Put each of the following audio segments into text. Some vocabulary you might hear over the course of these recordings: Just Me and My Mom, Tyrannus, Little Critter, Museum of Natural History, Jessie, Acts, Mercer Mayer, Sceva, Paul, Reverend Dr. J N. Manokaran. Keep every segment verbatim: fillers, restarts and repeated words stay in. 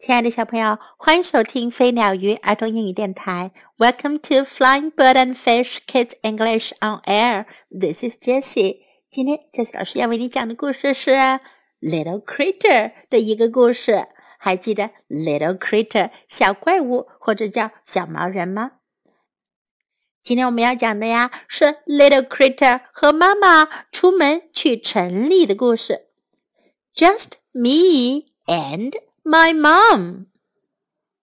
亲爱的小朋友，欢迎收听飞鸟鱼儿童英语电台。Welcome to Flying Bird and Fish Kids English on Air. This is Jessie. 今天 Jessie 老师要为你讲的故事是 Little Critter 的一个故事。还记得 Little Critter 小怪物或者叫小毛人吗？今天我们要讲的呀是 Little Critter 和妈妈出门去城里的故事。Just me and my mom.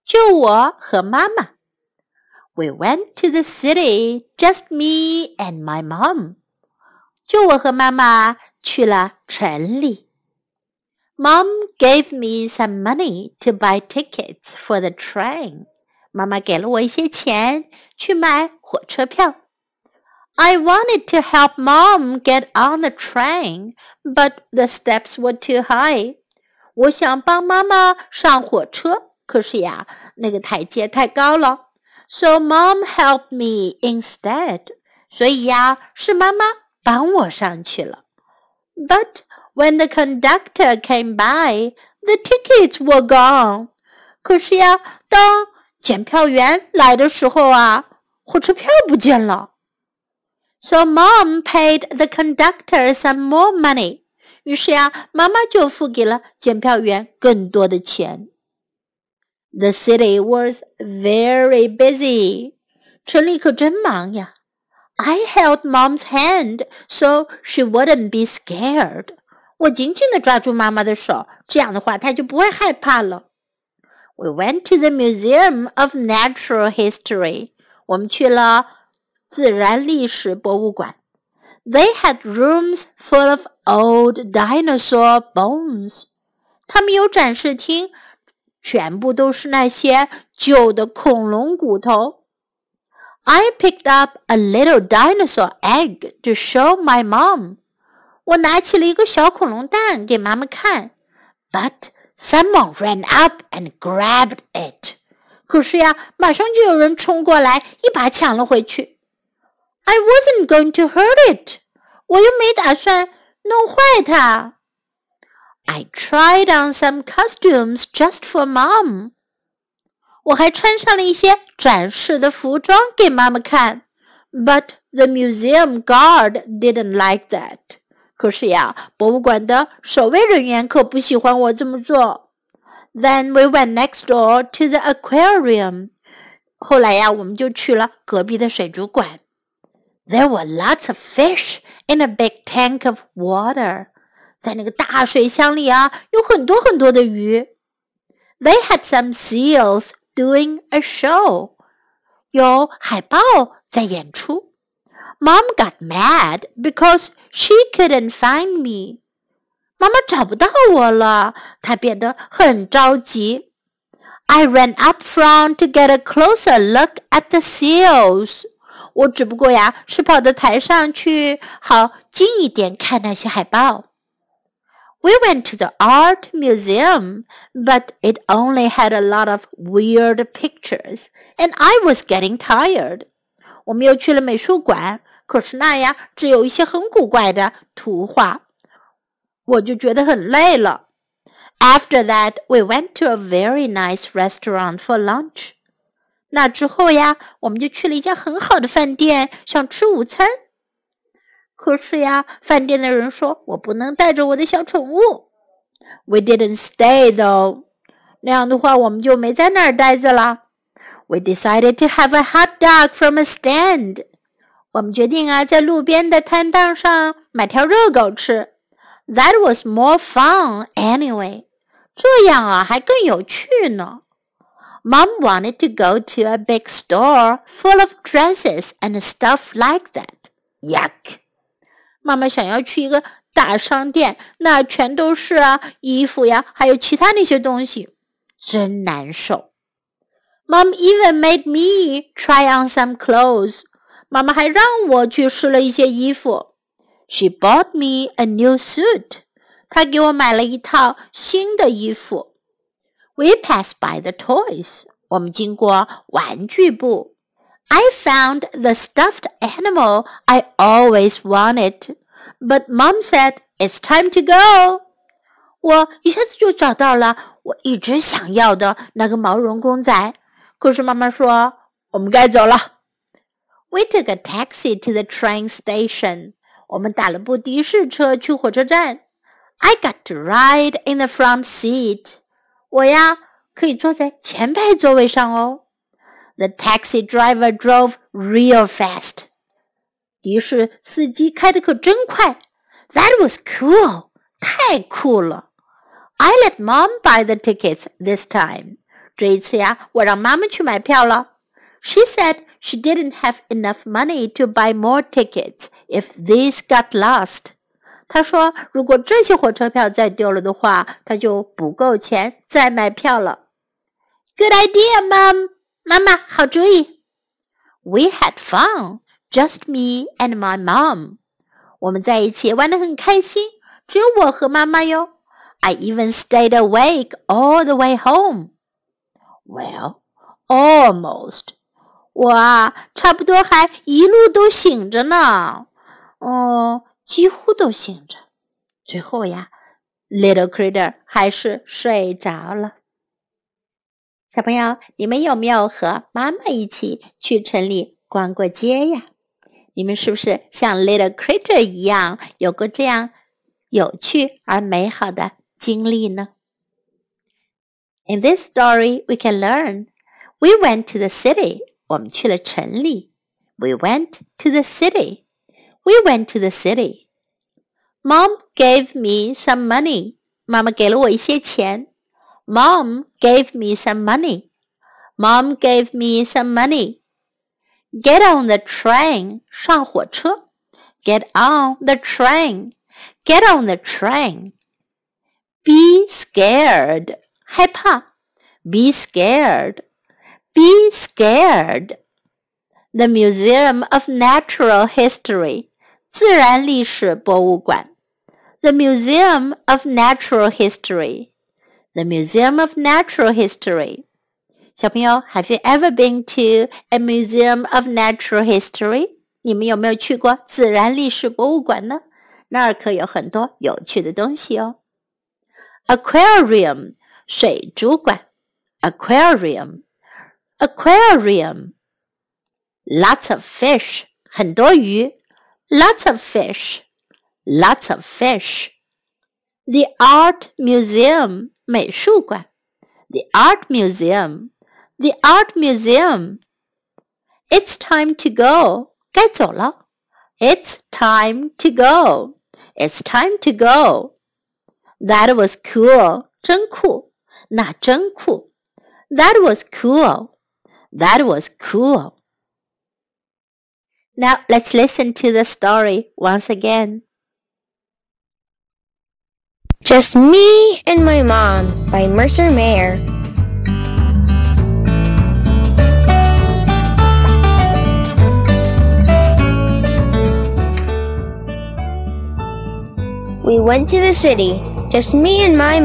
就我和妈妈。We went to the city, just me and my mom. 就我和妈妈去了城里。Mom gave me some money to buy tickets for the train. 妈妈给了我一些钱去买火车票。I wanted to help Mom get on the train, but the steps were too high.我想帮妈妈上火车，可是呀，那个台阶太高了。So mom helped me instead. 所以呀，是妈妈帮我上去了。But when the conductor came by, the tickets were gone. 可是呀，当检票员来的时候啊，火车票不见了。So mom paid the conductor some more money.于是呀，妈妈就付给了检票员更多的钱。The city was very busy. 城里可真忙呀。I held mom's hand so she wouldn't be scared. 我紧紧地抓住妈妈的手，这样的话她就不会害怕了。We went to the Museum of Natural History. 我们去了自然历史博物馆。They had rooms full of old dinosaur bones. 他们有展示厅，全部都是那些旧的恐龙骨头。I picked up a little dinosaur egg to show my mom. 我拿起了一个小恐龙蛋给妈妈看。But someone ran up and grabbed it. 可是呀，马上就有人冲过来，一把抢了回去。I wasn't going to hurt it. 我又没打算弄坏它。I tried on some costumes just for mom. 我还穿上了一些展示的服装给妈妈看。But the museum guard didn't like that. 可是呀，博物馆的守卫人员可不喜欢我这么做。Then we went next door to the aquarium. 后来呀，我们就去了隔壁的水族馆。There were lots of fish in a big tank of water. 在那个大水箱里啊，有很多很多的鱼。They had some seals doing a show. 有海豹在演出。Mom got mad because she couldn't find me. 妈妈找不到我了，她变得很着急。I ran up front to get a closer look at the seals.我只不过呀，是跑到台上去，好近一点看那些海报。We went to the art museum, but it only had a lot of weird pictures, and I was getting tired. 我们又去了美术馆，可是那呀，只有一些很古怪的图画，我就觉得很累了。After that, we went to a very nice restaurant for lunch.那之后呀，我们就去了一家很好的饭店，想吃午餐。可是呀，饭店的人说我不能带着我的小宠物。We didn't stay though. 那样的话，我们就没在那儿待着了。We decided to have a hot dog from a stand. 我们决定啊，在路边的摊档上买条热狗吃。That was more fun anyway. 这样啊，还更有趣呢。Mom wanted to go to a big store full of dresses and stuff like that. Yuck! 妈妈想要去一个大商店，那全都是啊，衣服呀，还有其他那些东西，真难受。Mom even made me try on some clothes. 妈妈还让我去试了一些衣服。She bought me a new suit. 她给我买了一套新的衣服。We passed by the toys. 我们经过玩具部。I found the stuffed animal I always wanted, but mom said, it's time to go. 我一下子就找到了我一直想要的那个毛绒公仔，可是妈妈说我们该走了。We took a taxi to the train station. 我们打了部的士车去火车站。I got to ride in the front seat. 我呀，可以坐在前排座位上哦。The taxi driver drove real fast. 的士司机开得可真快。That was cool. 太酷了。I let Mom buy the tickets this time. 这一次呀，我让妈妈去买票了。She said she didn't have enough money to buy more tickets if these got lost. 她说，如果这些火车票再丢了的话，她就不够钱再买票了。Good idea, Mom. 妈妈，好主意。We had fun, just me and my mom. 我们在一起玩得很开心，只有我和妈妈哟。I even stayed awake all the way home. Well, almost.我啊，差不多还一路都醒着呢，哦，几乎都醒着。最后呀 ，Little Critter 还是睡着了。小朋友，你们有没有和妈妈一起去城里逛过街呀？你们是不是像 Little Critter 一样，有过这样有趣而美好的经历呢 ？In this story, we can learn. We went to the city.我们去了城里 We went to the city. We went to the city. Mom gave me some money. 妈妈给了我一些钱 Mom gave me some money. Mom gave me some money. Get on the train. 上火车 Get on the train. Get on the train. Be scared. 害怕 Be scared.Be scared. The Museum of Natural History. 自然历史博物馆 The Museum of Natural History. The Museum of Natural History. 小朋友 have you ever been to a Museum of Natural History? 你们有没有去过自然历史博物馆呢？那儿可有很多有趣的东西哦。Aquarium. 水族馆 Aquarium.Aquarium. Lots of fish. 很多鱼 Lots of fish. Lots of fish. The Art Museum. 美术馆 The Art Museum. The Art Museum. It's time to go. 该走了 It's time to go. It's time to go. That was cool. 真酷。那真酷。That was cool.That was cool. Now let's listen to the story once again. Just Me and My Mom by Mercer Mayer. We went to the city, just me and my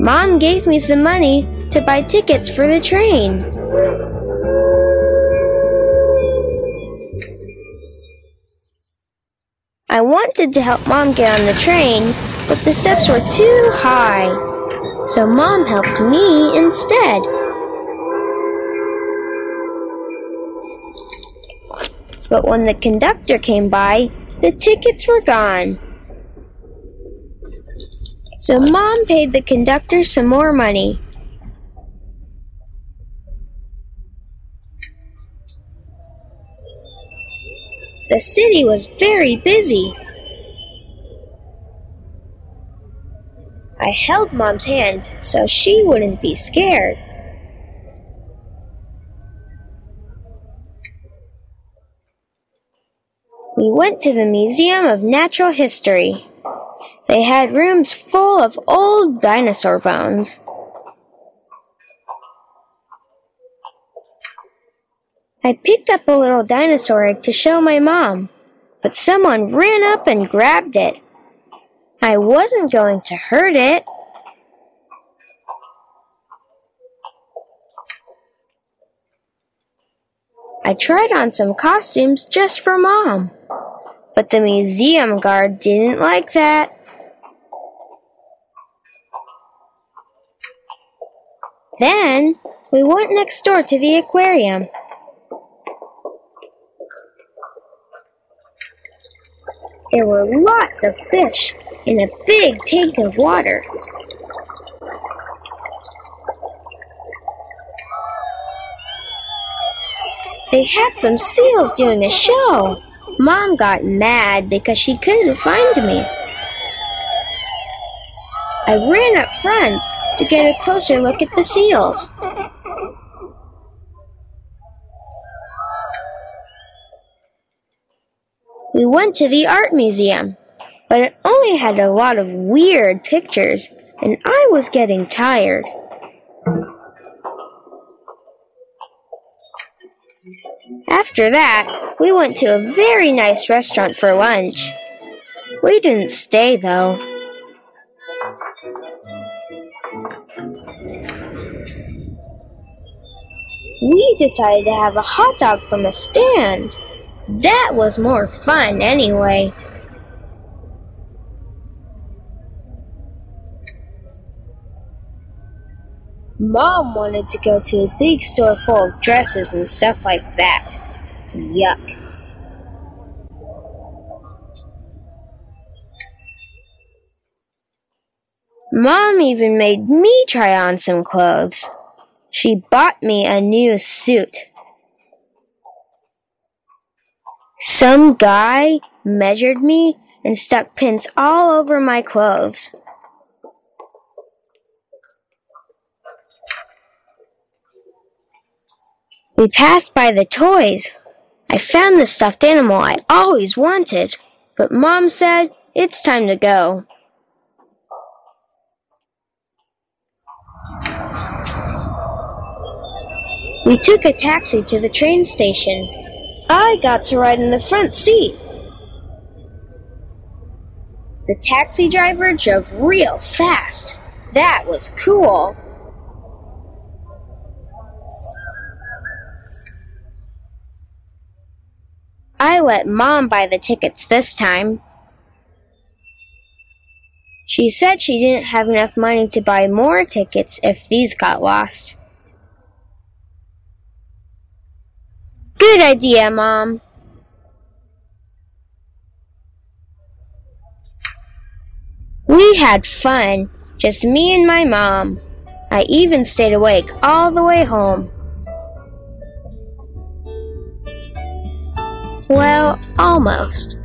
mom.Mom gave me some money to buy tickets for the train. I wanted to help Mom get on the train, but the steps were too high, so Mom helped me instead. But when the conductor came by, the tickets were gone.So Mom paid the conductor some more money. The city was very busy. I held Mom's hand so she wouldn't be scared. We went to the Museum of Natural History.They had rooms full of old dinosaur bones. I picked up a little dinosaur egg to show my mom, but someone ran up and grabbed it. I wasn't going to hurt it. I tried on some costumes just for Mom, but the museum guard didn't like that. Then we went next door to the aquarium. There were lots of fish in a big tank of water. They had some seals doing a show. Mom got mad because she couldn't find me. I ran up front to get a closer look at the seals. We went to the art museum, but it only had a lot of weird pictures, and I was getting tired. After that, we went to a very nice restaurant for lunch. We didn't stay, though. We decided to have a hot dog from a stand. That was more fun anyway. Mom wanted to go to a big store full of dresses and stuff like that. Yuck. Mom even made me try on some clothes. She bought me a new suit. Some guy measured me and stuck pins all over my clothes. We passed by the toys. I found the stuffed animal I always wanted, but Mom said, "It's time to go." We took a taxi to the train station. I got to ride in the front seat. The taxi driver drove real fast. That was cool. I let Mom buy the tickets this time. She said she didn't have enough money to buy more tickets if these got lost. Good idea, Mom. We had fun, just me and my mom. I even stayed awake all the way home. Well, almost.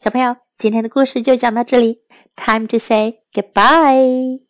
小朋友，今天的故事就讲到这里。Time to say goodbye.